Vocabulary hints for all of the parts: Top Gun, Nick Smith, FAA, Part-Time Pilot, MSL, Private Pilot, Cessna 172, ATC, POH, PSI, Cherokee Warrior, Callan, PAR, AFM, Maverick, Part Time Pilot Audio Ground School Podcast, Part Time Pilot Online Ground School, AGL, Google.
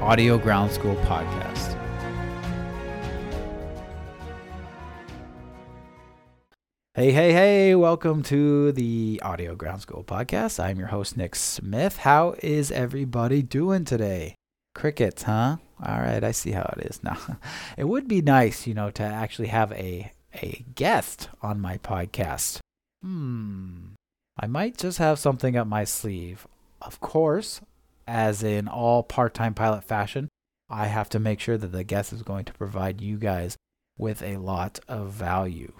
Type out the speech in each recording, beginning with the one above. Audio Ground School Podcast. Hey, welcome to the Audio Ground School Podcast. I'm your host, Nick Smith. How is everybody doing today? Crickets, huh? All right, I see how it is now. It would be nice, to actually have a guest on my podcast. I might just have something up my sleeve. Of course, as in all part-time pilot fashion, I have to make sure that the guest is going to provide you guys with a lot of value.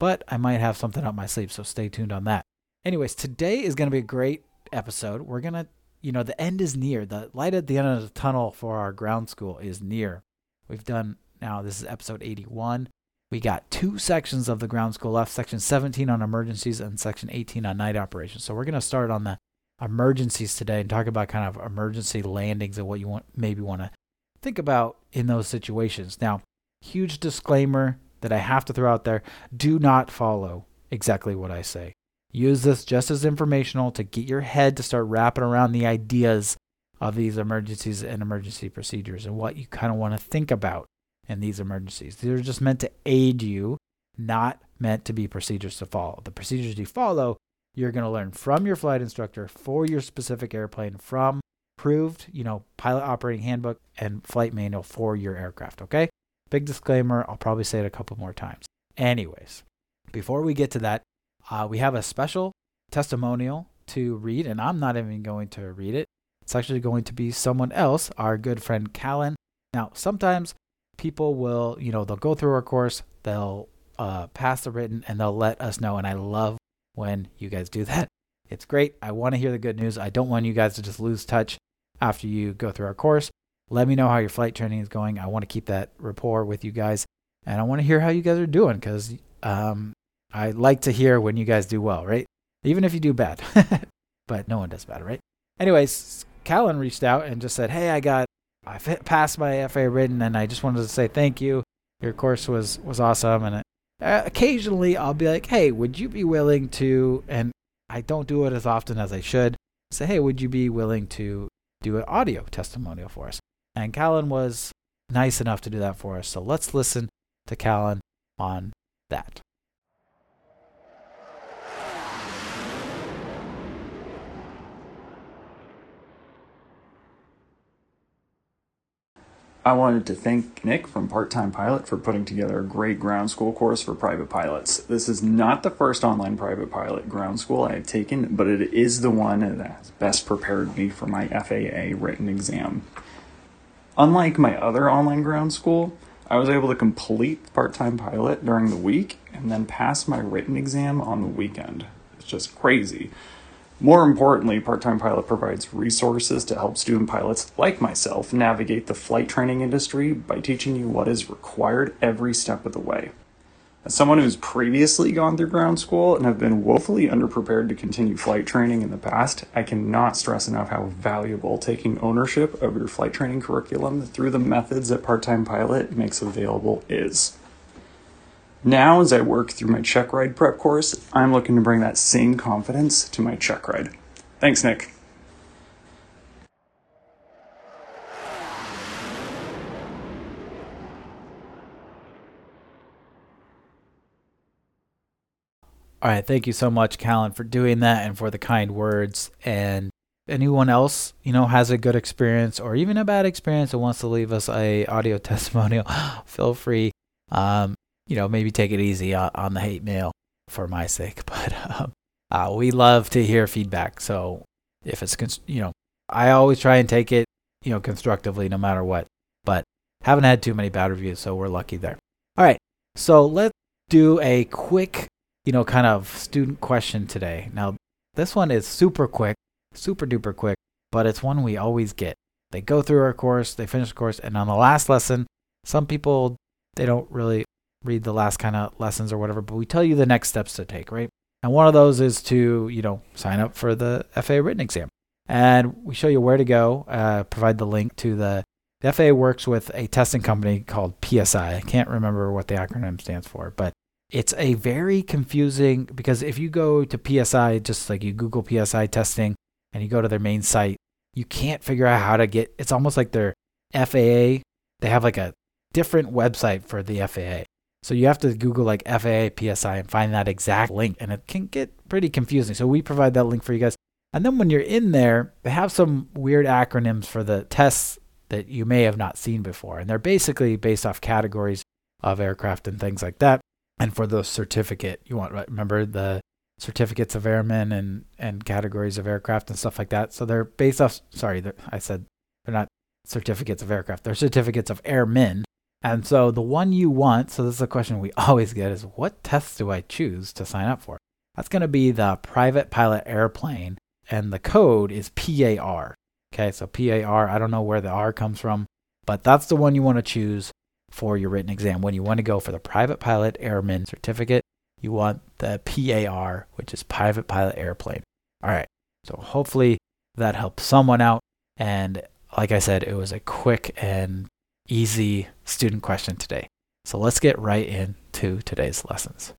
But I might have something up my sleeve, so stay tuned on that. Anyways, today is going to be a great episode. We're going to, the end is near. The light at the end of the tunnel for our ground school is near. We've done, now this is episode 81. We got 2 sections of the ground school left, section 17 on emergencies and section 18 on night operations. So we're going to start on the emergencies today and talk about kind of emergency landings and what you want to think about in those situations. Now, huge disclaimer that I have to throw out there: do not follow exactly what I say. Use this just as informational to get your head to start wrapping around the ideas of these emergencies and emergency procedures and what you kind of want to think about in these emergencies. They're just meant to aid you, not meant to be procedures to follow. The procedures you follow, you're going to learn from your flight instructor for your specific airplane, from proved, pilot operating handbook and flight manual for your aircraft, okay? Big disclaimer, I'll probably say it a couple more times. Anyways, before we get to that, we have a special testimonial to read, and I'm not even going to read it. It's actually going to be someone else, our good friend Callan. Now, sometimes people will, they'll go through our course, they'll pass the written, and they'll let us know, and I love when you guys do that. It's great. I want to hear the good news. I don't want you guys to just lose touch after you go through our course. Let me know how your flight training is going. I want to keep that rapport with you guys, and I want to hear how you guys are doing, because I like to hear when you guys do well, right? Even if you do bad, but no one does bad, right? Anyways, Callan reached out and just said, hey, I passed my FAA written, and I just wanted to say thank you. Your course was awesome, and occasionally I'll be like, hey, would you be willing to, and I don't do it as often as I should, say, hey, would you be willing to do an audio testimonial for us? And Callan was nice enough to do that for us. So let's listen to Callan on that. I wanted to thank Nick from Part-Time Pilot for putting together a great ground school course for private pilots. This is not the first online private pilot ground school I have taken, but it is the one that has best prepared me for my FAA written exam. Unlike my other online ground school, I was able to complete Part-Time Pilot during the week and then pass my written exam on the weekend. It's just crazy. More importantly, Part-Time Pilot provides resources to help student pilots like myself navigate the flight training industry by teaching you what is required every step of the way. As someone who's previously gone through ground school and have been woefully underprepared to continue flight training in the past, I cannot stress enough how valuable taking ownership of your flight training curriculum through the methods that Part-Time Pilot makes available is. Now, as I work through my check ride prep course, I'm looking to bring that same confidence to my check ride. Thanks, Nick. All right, thank you so much, Callan, for doing that and for the kind words. And anyone else, you know, has a good experience or even a bad experience and wants to leave us a audio testimonial, feel free. You know, maybe take it easy on the hate mail for my sake. But we love to hear feedback. So if it's, you know, I always try and take it, you know, constructively no matter what. But haven't had too many bad reviews, so we're lucky there. All right, so let's do a quick, you know, kind of student question today. Now, this one is super quick, super duper quick, but it's one we always get. They go through our course, they finish the course, and on the last lesson, some people, they don't really read the last kind of lessons or whatever, but we tell you the next steps to take, right? And one of those is to, you know, sign up for the FAA written exam. And we show you where to go, provide the link to the FAA works with a testing company called PSI. I can't remember what the acronym stands for, but it's a very confusing, because if you go to PSI, just like you Google PSI testing and you go to their main site, you can't figure out how to get, it's almost like their FAA, they have like a different website for the FAA. So you have to Google like FAA PSI and find that exact link, and it can get pretty confusing. So we provide that link for you guys. And then when you're in there, they have some weird acronyms for the tests that you may have not seen before. And they're basically based off categories of aircraft and things like that. And for the certificate, you want, remember the certificates of airmen and categories of aircraft and stuff like that. So they're based off, sorry, I said they're not certificates of aircraft. They're certificates of airmen. And so the one you want, so this is a question we always get, is what tests do I choose to sign up for? That's going to be the private pilot airplane. And the code is PAR. Okay, so PAR, I don't know where the R comes from, but that's the one you want to choose for your written exam. When you want to go for the private pilot airman certificate, you want the PAR, which is private pilot airplane. All right, so hopefully that helps someone out. And like I said, it was a quick and easy student question today. So let's get right into today's lessons.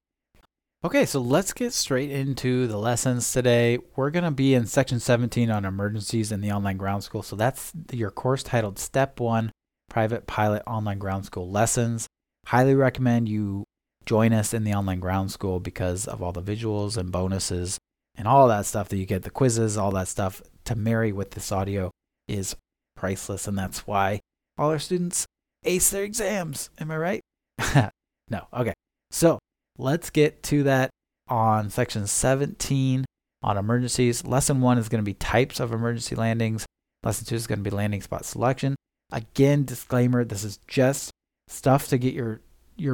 Okay, so let's get straight into the lessons today. We're going to be in section 17 on emergencies in the online ground school. So that's your course titled Step 1, Private Pilot Online Ground School Lessons. Highly recommend you join us in the online ground school because of all the visuals and bonuses and all that stuff that you get, the quizzes, all that stuff to marry with this audio is priceless. And that's why all our students ace their exams. Am I right? No. Okay. So let's get to that on section 17 on emergencies. Lesson 1 is going to be types of emergency landings. Lesson 2 is going to be landing spot selection. Again, disclaimer, this is just stuff to get your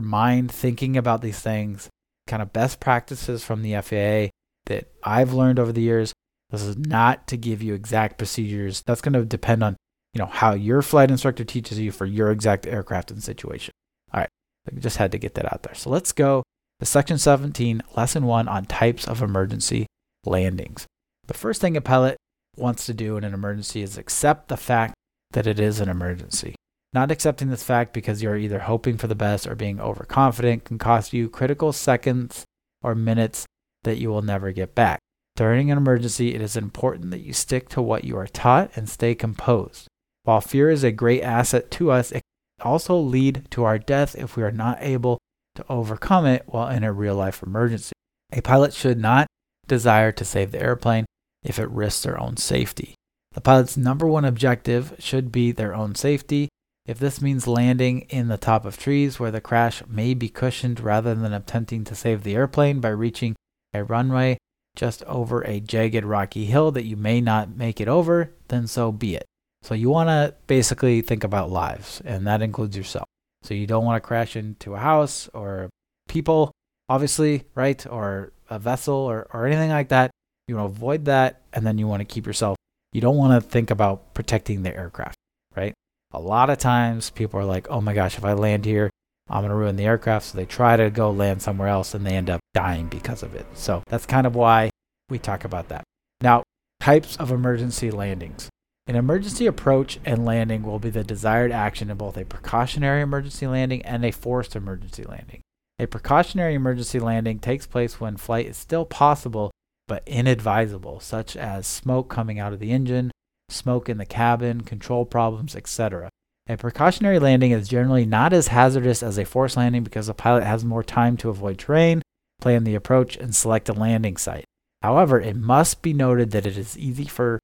mind thinking about these things, kind of best practices from the FAA that I've learned over the years. This is not to give you exact procedures. That's going to depend on, you know, how your flight instructor teaches you for your exact aircraft and situation. All right, I just had to get that out there. So let's go. The section 17, lesson 1 on types of emergency landings. The first thing a pilot wants to do in an emergency is accept the fact that it is an emergency. Not accepting this fact because you're either hoping for the best or being overconfident can cost you critical seconds or minutes that you will never get back. During an emergency, it is important that you stick to what you are taught and stay composed. While fear is a great asset to us, it can also lead to our death if we are not able to overcome it while in a real-life emergency. A pilot should not desire to save the airplane if it risks their own safety. The pilot's number one objective should be their own safety. If this means landing in the top of trees where the crash may be cushioned rather than attempting to save the airplane by reaching a runway just over a jagged rocky hill that you may not make it over, then so be it. So you want to basically think about lives, and that includes yourself. So you don't want to crash into a house or people, obviously, right? Or a vessel or anything like that. You want to avoid that, and then you want to keep yourself. You don't want to think about protecting the aircraft, right? A lot of times people are like, oh my gosh, if I land here, I'm going to ruin the aircraft. So they try to go land somewhere else, and they end up dying because of it. So that's kind of why we talk about that. Now, types of emergency landings. An emergency approach and landing will be the desired action in both a precautionary emergency landing and a forced emergency landing. A precautionary emergency landing takes place when flight is still possible but inadvisable, such as smoke coming out of the engine, smoke in the cabin, control problems, etc. A precautionary landing is generally not as hazardous as a forced landing because the pilot has more time to avoid terrain, plan the approach, and select a landing site. However, it must be noted that it is easy for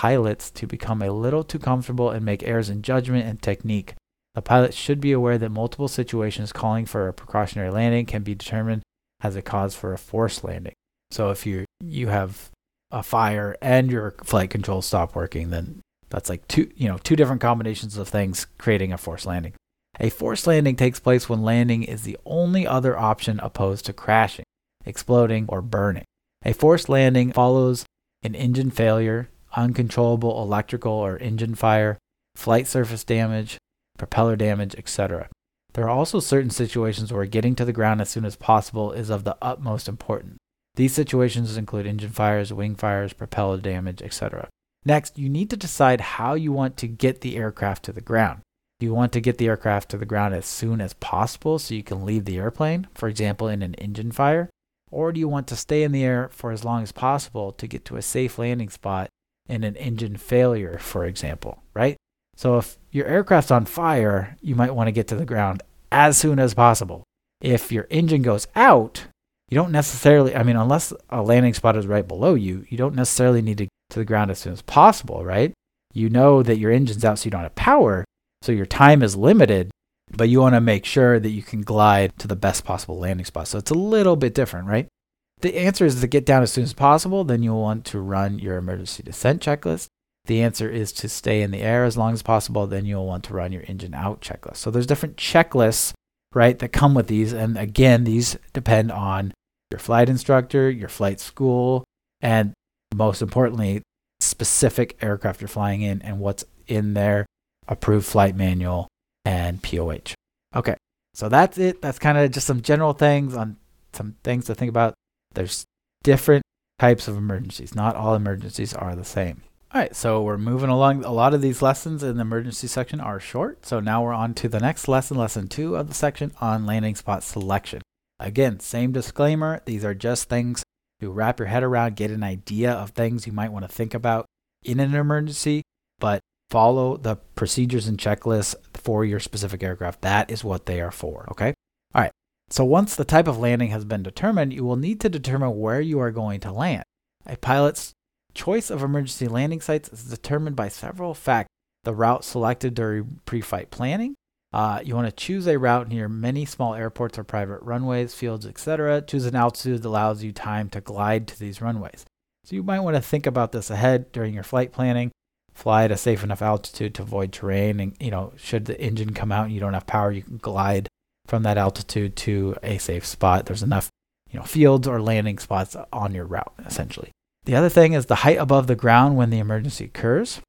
pilots to become a little too comfortable and make errors in judgment and technique. A pilot should be aware that multiple situations calling for a precautionary landing can be determined as a cause for a forced landing. So if you have a fire and your flight controls stop working, then that's like two different combinations of things creating a forced landing. A forced landing takes place when landing is the only other option opposed to crashing, exploding, or burning. A forced landing follows an engine failure, uncontrollable electrical or engine fire, flight surface damage, propeller damage, etc. There are also certain situations where getting to the ground as soon as possible is of the utmost importance. These situations include engine fires, wing fires, propeller damage, etc. Next, you need to decide how you want to get the aircraft to the ground. Do you want to get the aircraft to the ground as soon as possible so you can leave the airplane, for example in an engine fire? Or do you want to stay in the air for as long as possible to get to a safe landing spot in an engine failure, for example, right? So if your aircraft's on fire, you might want to get to the ground as soon as possible. If your engine goes out, you don't necessarily, unless a landing spot is right below you, you don't necessarily need to get to the ground as soon as possible, right? You know that your engine's out so you don't have power, so your time is limited, but you want to make sure that you can glide to the best possible landing spot. So it's a little bit different, right? The answer is to get down as soon as possible. Then you'll want to run your emergency descent checklist. The answer is to stay in the air as long as possible. Then you'll want to run your engine out checklist. So there's different checklists, right, that come with these. And again, these depend on your flight instructor, your flight school, and most importantly, specific aircraft you're flying in and what's in their approved flight manual and POH. Okay, so that's it. That's kind of just some general things on some things to think about. There's different types of emergencies. Not all emergencies are the same. All right, so we're moving along. A lot of these lessons in the emergency section are short. So now we're on to the next lesson, lesson 2 of the section on landing spot selection. Again, same disclaimer. These are just things to wrap your head around, get an idea of things you might want to think about in an emergency, but follow the procedures and checklists for your specific aircraft. That is what they are for, okay? All right, so once the type of landing has been determined, you will need to determine where you are going to land. A pilot's choice of emergency landing sites is determined by several factors. The route selected during pre-flight planning. You want to choose a route near many small airports or private runways, fields, etc. Choose an altitude that allows you time to glide to these runways. So you might want to think about this ahead during your flight planning. Fly at a safe enough altitude to avoid terrain, and should the engine come out and you don't have power, you can glide from that altitude to a safe spot. There's enough fields or landing spots on your route, essentially. The other thing is the height above the ground when the emergency occurs.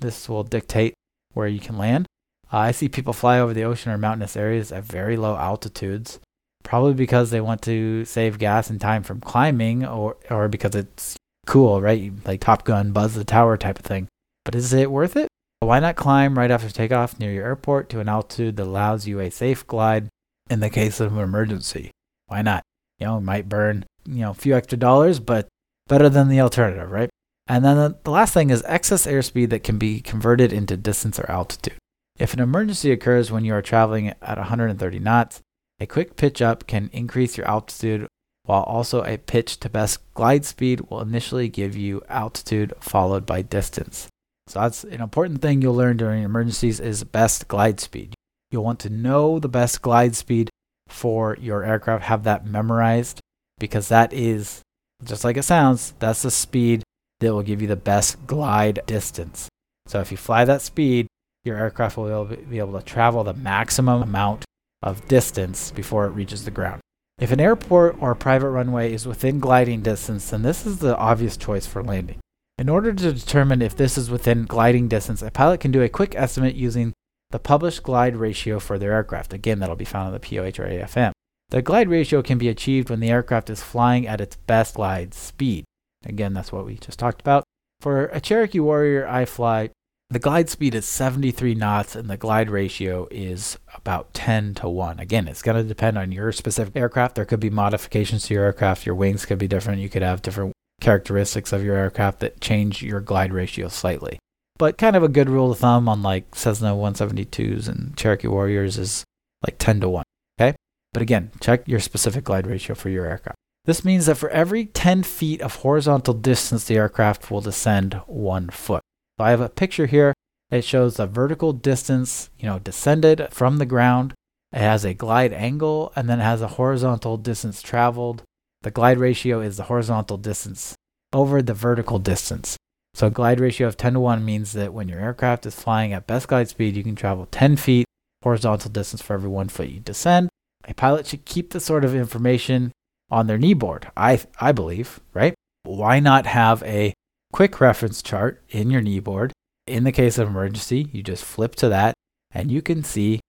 This will dictate where you can land. I see people fly over the ocean or mountainous areas at very low altitudes, probably because they want to save gas and time from climbing, or because it's cool, right? Like Top Gun, Buzz the Tower type of thing. But is it worth it? Why not climb right after takeoff near your airport to an altitude that allows you a safe glide in the case of an emergency? Why not? It might burn, a few extra dollars, but better than the alternative, right? And then the last thing is excess airspeed that can be converted into distance or altitude. If an emergency occurs when you are traveling at 130 knots, a quick pitch up can increase your altitude, while also a pitch to best glide speed will initially give you altitude followed by distance. So that's an important thing you'll learn during emergencies is best glide speed. You'll want to know the best glide speed for your aircraft, have that memorized, because that is, just like it sounds, that's the speed that will give you the best glide distance. So if you fly that speed, your aircraft will be able to travel the maximum amount of distance before it reaches the ground. If an airport or private runway is within gliding distance, then this is the obvious choice for landing. In order to determine if this is within gliding distance, a pilot can do a quick estimate using the published glide ratio for their aircraft. Again, that'll be found in the POH or AFM. The glide ratio can be achieved when the aircraft is flying at its best glide speed. Again, that's what we just talked about. For a Cherokee Warrior I fly, the glide speed is 73 knots and the glide ratio is about 10 to 1. Again, it's going to depend on your specific aircraft. There could be modifications to your aircraft. Your wings could be different. You could have different characteristics of your aircraft that change your glide ratio slightly. But kind of a good rule of thumb on like Cessna 172s and Cherokee Warriors is like 10 to 1, okay? But again, check your specific glide ratio for your aircraft. This means that for every 10 feet of horizontal distance, the aircraft will descend 1 foot. So I have a picture here. It shows the vertical distance, descended from the ground. It has a glide angle, and then it has a horizontal distance traveled. The glide ratio is the horizontal distance over the vertical distance. So a glide ratio of 10:1 means that when your aircraft is flying at best glide speed, you can travel 10 feet horizontal distance for every 1 foot you descend. A pilot should keep this sort of information on their knee board, I believe, right? Why not have a quick reference chart in your knee board? In the case of emergency, you just flip to that and you can see,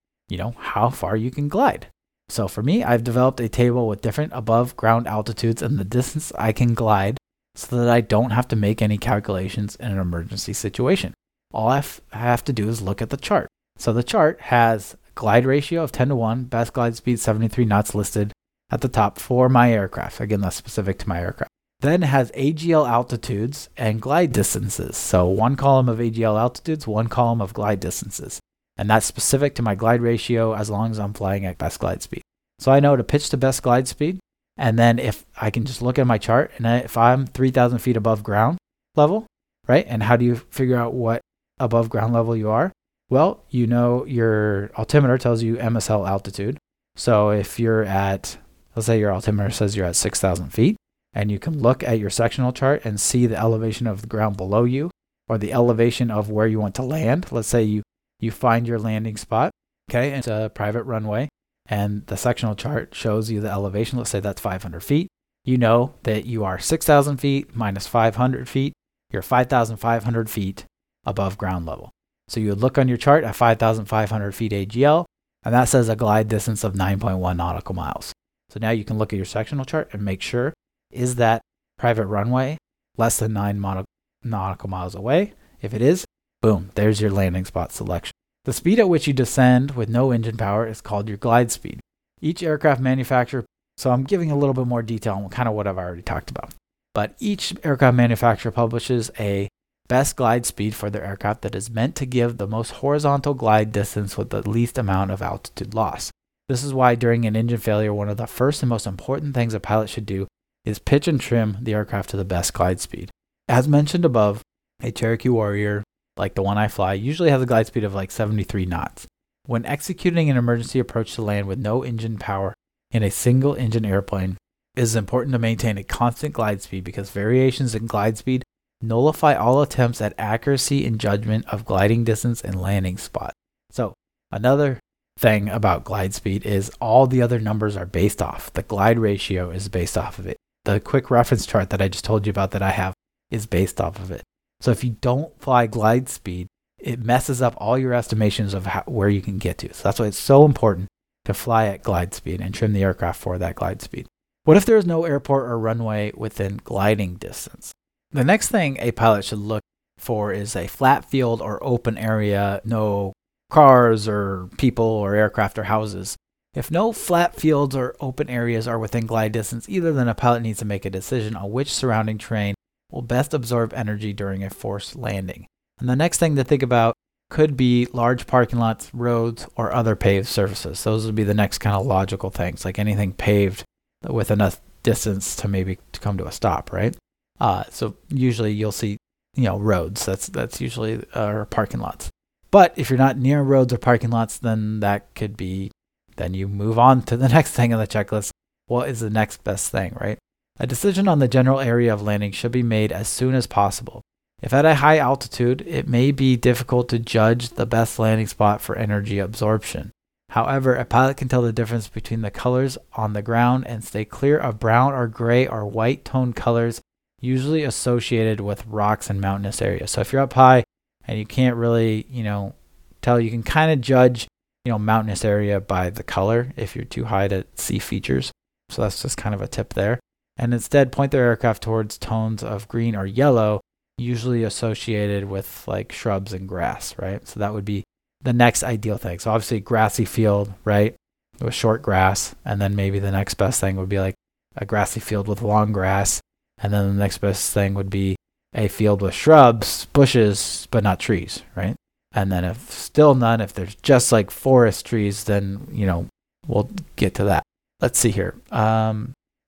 how far you can glide. So for me, I've developed a table with different above ground altitudes and the distance I can glide so that I don't have to make any calculations in an emergency situation. All I have to do is look at the chart. So the chart has glide ratio of 10:1, best glide speed 73 knots listed at the top for my aircraft. Again, that's specific to my aircraft. Then it has AGL altitudes and glide distances. So one column of AGL altitudes, one column of glide distances. And that's specific to my glide ratio as long as I'm flying at best glide speed. So I know to pitch to best glide speed. And then if I can just look at my chart, and if I'm 3,000 feet above ground level, right? And how do you figure out what above ground level you are? Well, your altimeter tells you MSL altitude. So if you're at, let's say your altimeter says you're at 6,000 feet, and you can look at your sectional chart and see the elevation of the ground below you or the elevation of where you want to land. Let's say you find your landing spot, okay? It's a private runway, and the sectional chart shows you the elevation. Let's say that's 500 feet. You know that you are 6,000 feet minus 500 feet. You're 5,500 feet above ground level. So you would look on your chart at 5,500 feet AGL, and that says a glide distance of 9.1 nautical miles. So now you can look at your sectional chart and make sure, is that private runway less than 9 nautical miles away? If it is, boom, there's your landing spot selection. The speed at which you descend with no engine power is called your glide speed. Each aircraft manufacturer, so I'm giving a little bit more detail on kind of what I've already talked about, but each aircraft manufacturer publishes a best glide speed for their aircraft that is meant to give the most horizontal glide distance with the least amount of altitude loss. This is why during an engine failure, one of the first and most important things a pilot should do is pitch and trim the aircraft to the best glide speed. As mentioned above, a Cherokee Warrior, like the one I fly, usually has a glide speed of like 73 knots. When executing an emergency approach to land with no engine power in a single engine airplane, it is important to maintain a constant glide speed because variations in glide speed nullify all attempts at accuracy and judgment of gliding distance and landing spot. So another thing about glide speed is all the other numbers are based off. The glide ratio is based off of it. The quick reference chart that I just told you about that I have is based off of it. So if you don't fly glide speed, it messes up all your estimations of where you can get to. So that's why it's so important to fly at glide speed and trim the aircraft for that glide speed. What if there is no airport or runway within gliding distance? The next thing a pilot should look for is a flat field or open area, no cars or people or aircraft or houses. If no flat fields or open areas are within glide distance either, then a pilot needs to make a decision on which surrounding terrain will best absorb energy during a forced landing. And the next thing to think about could be large parking lots, roads, or other paved surfaces. Those would be the next kind of logical things, like anything paved with enough distance to maybe to come to a stop, right? So usually you'll see, roads. That's usually or parking lots. But if you're not near roads or parking lots, then that could be, then you move on to the next thing on the checklist. What is the next best thing, right? A decision on the general area of landing should be made as soon as possible. If at a high altitude, it may be difficult to judge the best landing spot for energy absorption. However, a pilot can tell the difference between the colors on the ground and stay clear of brown or gray or white toned colors usually associated with rocks and mountainous areas. So if you're up high and you can't really, tell, you can kind of judge, mountainous area by the color if you're too high to see features. So that's just kind of a tip there. And instead point their aircraft towards tones of green or yellow, usually associated with like shrubs and grass, right? So that would be the next ideal thing. So obviously grassy field, right? With short grass. And then maybe the next best thing would be like a grassy field with long grass. And then the next best thing would be a field with shrubs, bushes, but not trees, right? And then if still none, if there's just like forest trees, then, we'll get to that. Let's see here.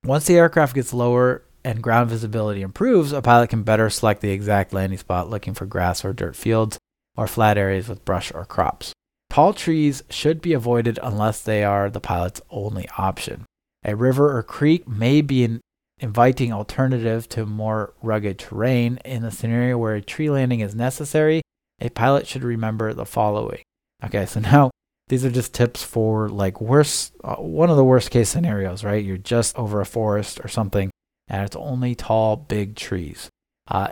Once the aircraft gets lower and ground visibility improves, a pilot can better select the exact landing spot, looking for grass or dirt fields or flat areas with brush or crops. Tall trees should be avoided unless they are the pilot's only option. A river or creek may be an inviting alternative to more rugged terrain. In a scenario where a tree landing is necessary, a pilot should remember the following. Okay, so now these are just tips for like one of the worst case scenarios, right? You're just over a forest or something, and it's only tall, big trees.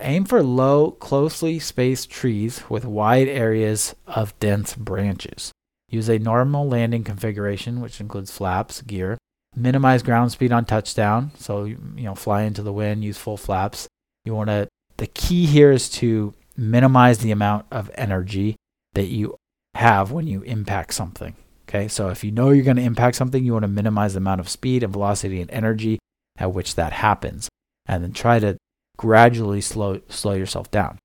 Aim for low, closely spaced trees with wide areas of dense branches. Use a normal landing configuration, which includes flaps, gear. Minimize ground speed on touchdown, so fly into the wind, use full flaps. The key here is to minimize the amount of energy that you have when you impact something. Okay, so if you know you're going to impact something, you want to minimize the amount of speed and velocity and energy at which that happens, and then try to gradually slow yourself down.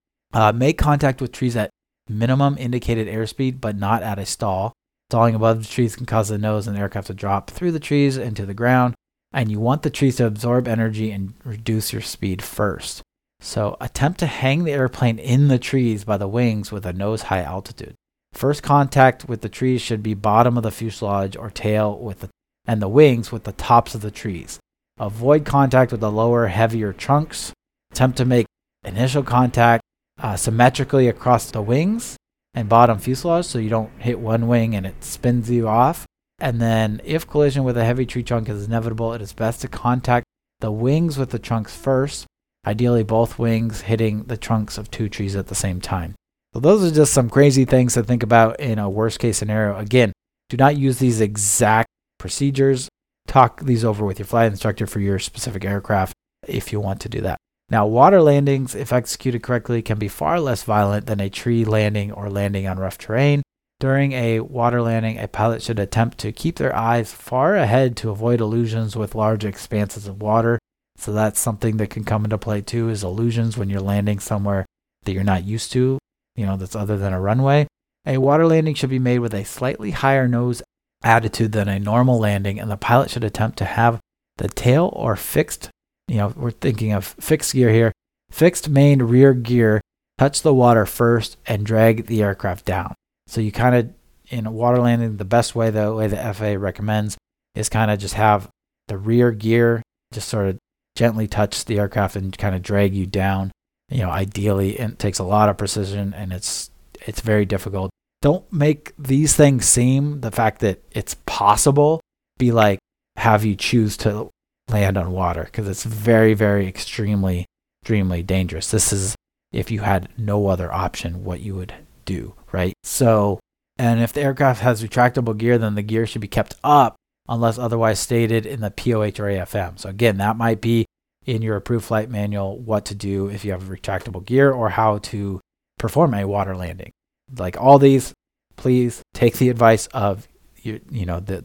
Make contact with trees at minimum indicated airspeed, but not at a stall. Stalling above the trees can cause the nose and aircraft to drop through the trees into the ground, and you want the trees to absorb energy and reduce your speed first. So attempt to hang the airplane in the trees by the wings with a nose-high altitude. First contact with the trees should be bottom of the fuselage or tail and the wings with the tops of the trees. Avoid contact with the lower, heavier trunks. Attempt to make initial contact symmetrically across the wings and bottom fuselage, so you don't hit one wing and it spins you off. And then if collision with a heavy tree trunk is inevitable, it is best to contact the wings with the trunks first, ideally both wings hitting the trunks of two trees at the same time. So those are just some crazy things to think about in a worst case scenario. Again, do not use these exact procedures. Talk these over with your flight instructor for your specific aircraft if you want to do that. Now, water landings, if executed correctly, can be far less violent than a tree landing or landing on rough terrain. During a water landing, a pilot should attempt to keep their eyes far ahead to avoid illusions with large expanses of water. So that's something that can come into play too, is illusions when you're landing somewhere that you're not used to, that's other than a runway. A water landing should be made with a slightly higher nose attitude than a normal landing, and the pilot should attempt to have the tail or fixed we're thinking of fixed gear here. Fixed main rear gear, touch the water first and drag the aircraft down. So you kind of, in a water landing, the best way, the way the FAA recommends, is kind of just have the rear gear just sort of gently touch the aircraft and kind of drag you down. Ideally, it takes a lot of precision and it's very difficult. Don't make these things seem, the fact that it's possible, be like, have you choose to land on water, because it's very, very extremely dangerous. This is if you had no other option, what you would do, right? So, and if the aircraft has retractable gear, then the gear should be kept up unless otherwise stated in the POH or AFM. So again, that might be in your approved flight manual, what to do if you have retractable gear or how to perform a water landing. Like all these, please take the advice of the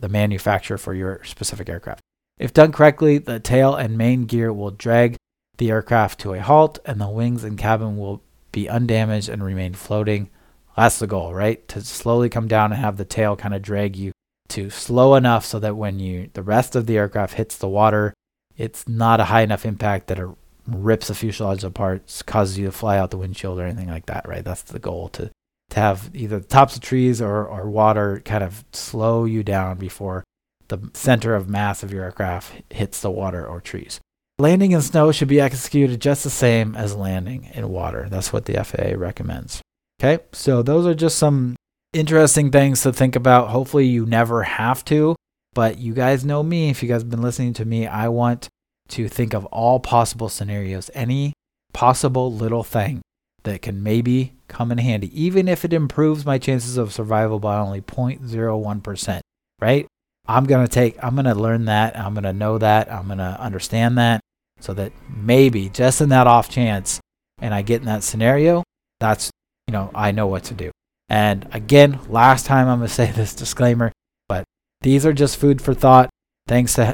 manufacturer for your specific aircraft. If done correctly, the tail and main gear will drag the aircraft to a halt, and the wings and cabin will be undamaged and remain floating. That's the goal, right? To slowly come down and have the tail kind of drag you to slow enough so that when the rest of the aircraft hits the water, it's not a high enough impact that it rips the fuselage apart, causes you to fly out the windshield or anything like that, right? That's the goal, to have either the tops of trees or water kind of slow you down before the center of mass of your aircraft hits the water or trees. Landing in snow should be executed just the same as landing in water. That's what the FAA recommends. Okay, so those are just some interesting things to think about. Hopefully you never have to, but you guys know me. If you guys have been listening to me, I want to think of all possible scenarios, any possible little thing that can maybe come in handy, even if it improves my chances of survival by only 0.01%, right? I'm going to learn that. I'm going to know that. I'm going to understand that, so that maybe just in that off chance and I get in that scenario, that's, I know what to do. And again, last time I'm going to say this disclaimer, but these are just food for thought. Things to,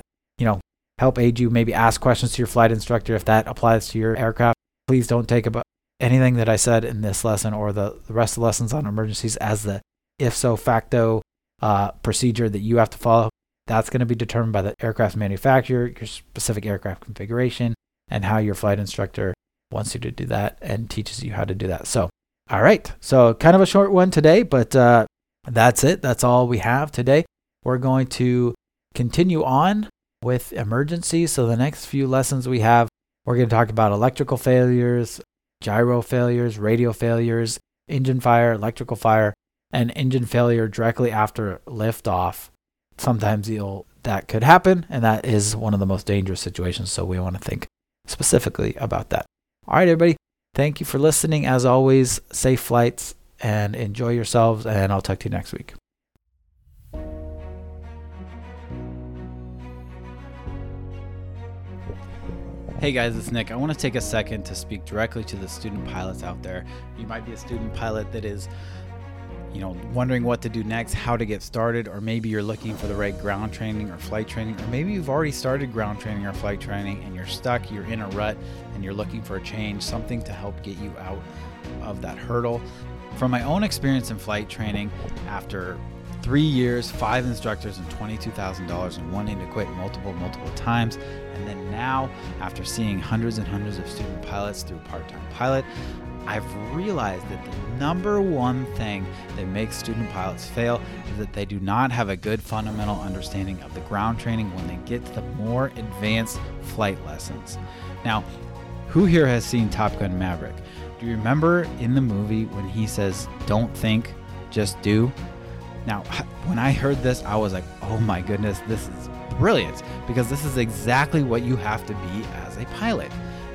help aid you. Maybe ask questions to your flight instructor if that applies to your aircraft. Please don't take about anything that I said in this lesson or the rest of the lessons on emergencies as the if so facto procedure that you have to follow. That's going to be determined by the aircraft manufacturer, your specific aircraft configuration, and how your flight instructor wants you to do that and teaches you how to do that. So, all right. So kind of a short one today, but that's it. That's all we have today. We're going to continue on with emergencies. So the next few lessons we have, we're going to talk about electrical failures, gyro failures, radio failures, engine fire, electrical fire, and engine failure directly after liftoff. Sometimes that could happen, and that is one of the most dangerous situations. So we want to think specifically about that. All right, everybody. Thank you for listening. As always, safe flights and enjoy yourselves, and I'll talk to you next week. Hey guys, it's Nick. I want to take a second to speak directly to the student pilots out there. You might be a student pilot that is, wondering what to do next, how to get started, or maybe you're looking for the right ground training or flight training, or maybe you've already started ground training or flight training and you're stuck, you're in a rut, and you're looking for a change, something to help get you out of that hurdle. From my own experience in flight training, after 3 years, 5 instructors, and $22,000, and wanting to quit multiple times. And then now, after seeing hundreds and hundreds of student pilots through Part-Time Pilot, I've realized that the number one thing that makes student pilots fail is that they do not have a good fundamental understanding of the ground training when they get to the more advanced flight lessons. Now, who here has seen Top Gun Maverick? Do you remember in the movie when he says, "Don't think, just do"? Now, when I heard this, I was like, oh my goodness, this is brilliant, because this is exactly what you have to be as a pilot.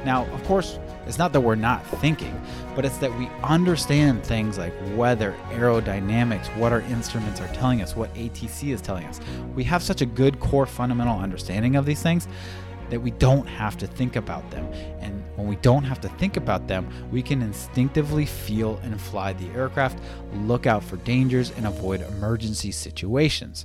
Now, of course, it's not that we're not thinking, but it's that we understand things like weather, aerodynamics, what our instruments are telling us, what ATC is telling us. We have such a good core fundamental understanding of these things that we don't have to think about them. And when we don't have to think about them, we can instinctively feel and fly the aircraft, look out for dangers, and avoid emergency situations.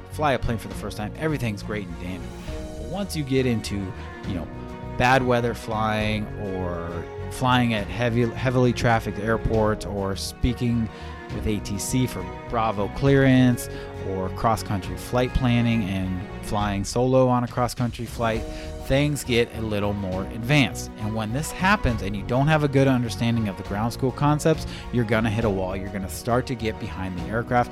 fly a plane for the first time. Everything's great and dandy. But once you get into, bad weather flying, or flying at heavily trafficked airports, or speaking with ATC for Bravo clearance, or cross-country flight planning and flying solo on a cross-country flight, things get a little more advanced. And when this happens and you don't have a good understanding of the ground school concepts, you're going to hit a wall. You're going to start to get behind the aircraft.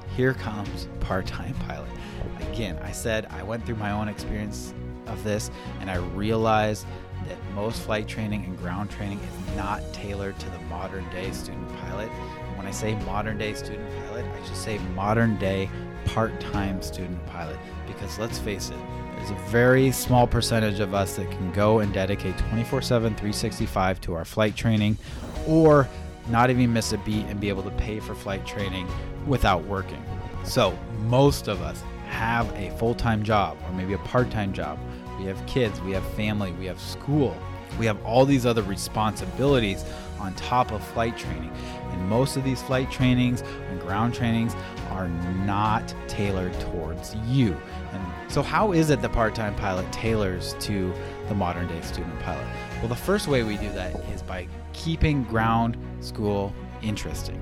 here comes Part-Time Pilot. Again, I said I went through my own experience of this, and I realized that most flight training and ground training is not tailored to the modern day student pilot. And when I say modern day student pilot, I should say modern day part-time student pilot, because let's face it, there's a very small percentage of us that can go and dedicate 24/7, 365 to our flight training, or not even miss a beat and be able to pay for flight training without working. So most of us have a full-time job or maybe a part-time job. We have kids, we have family, we have school, we have all these other responsibilities on top of flight training. And most of these flight trainings and ground trainings are not tailored towards you. And so how is it the part-time pilot tailors to the modern day student pilot? Well, the first way we do that is by keeping ground school interesting.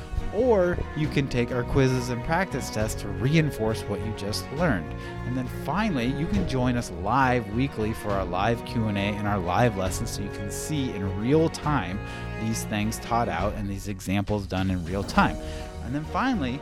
Or you can take our quizzes and practice tests to reinforce what you just learned. And then finally, you can join us live weekly for our live Q&A and our live lessons, so you can see in real time these things taught out and these examples done in real time. And then finally,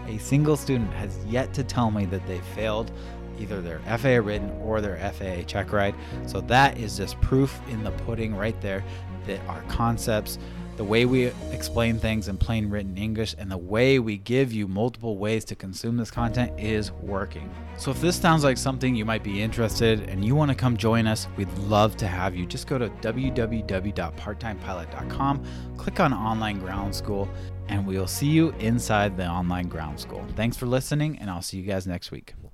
A single student has yet to tell me that they failed either their FAA written or their FAA check ride. So that is just proof in the pudding right there that our concepts, the way we explain things in plain written English, and the way we give you multiple ways to consume this content is working. So if this sounds like something you might be interested in and you want to come join us, we'd love to have you. Just go to www.parttimepilot.com, click on Online Ground School, and we'll see you inside the Online Ground School. Thanks for listening, and I'll see you guys next week.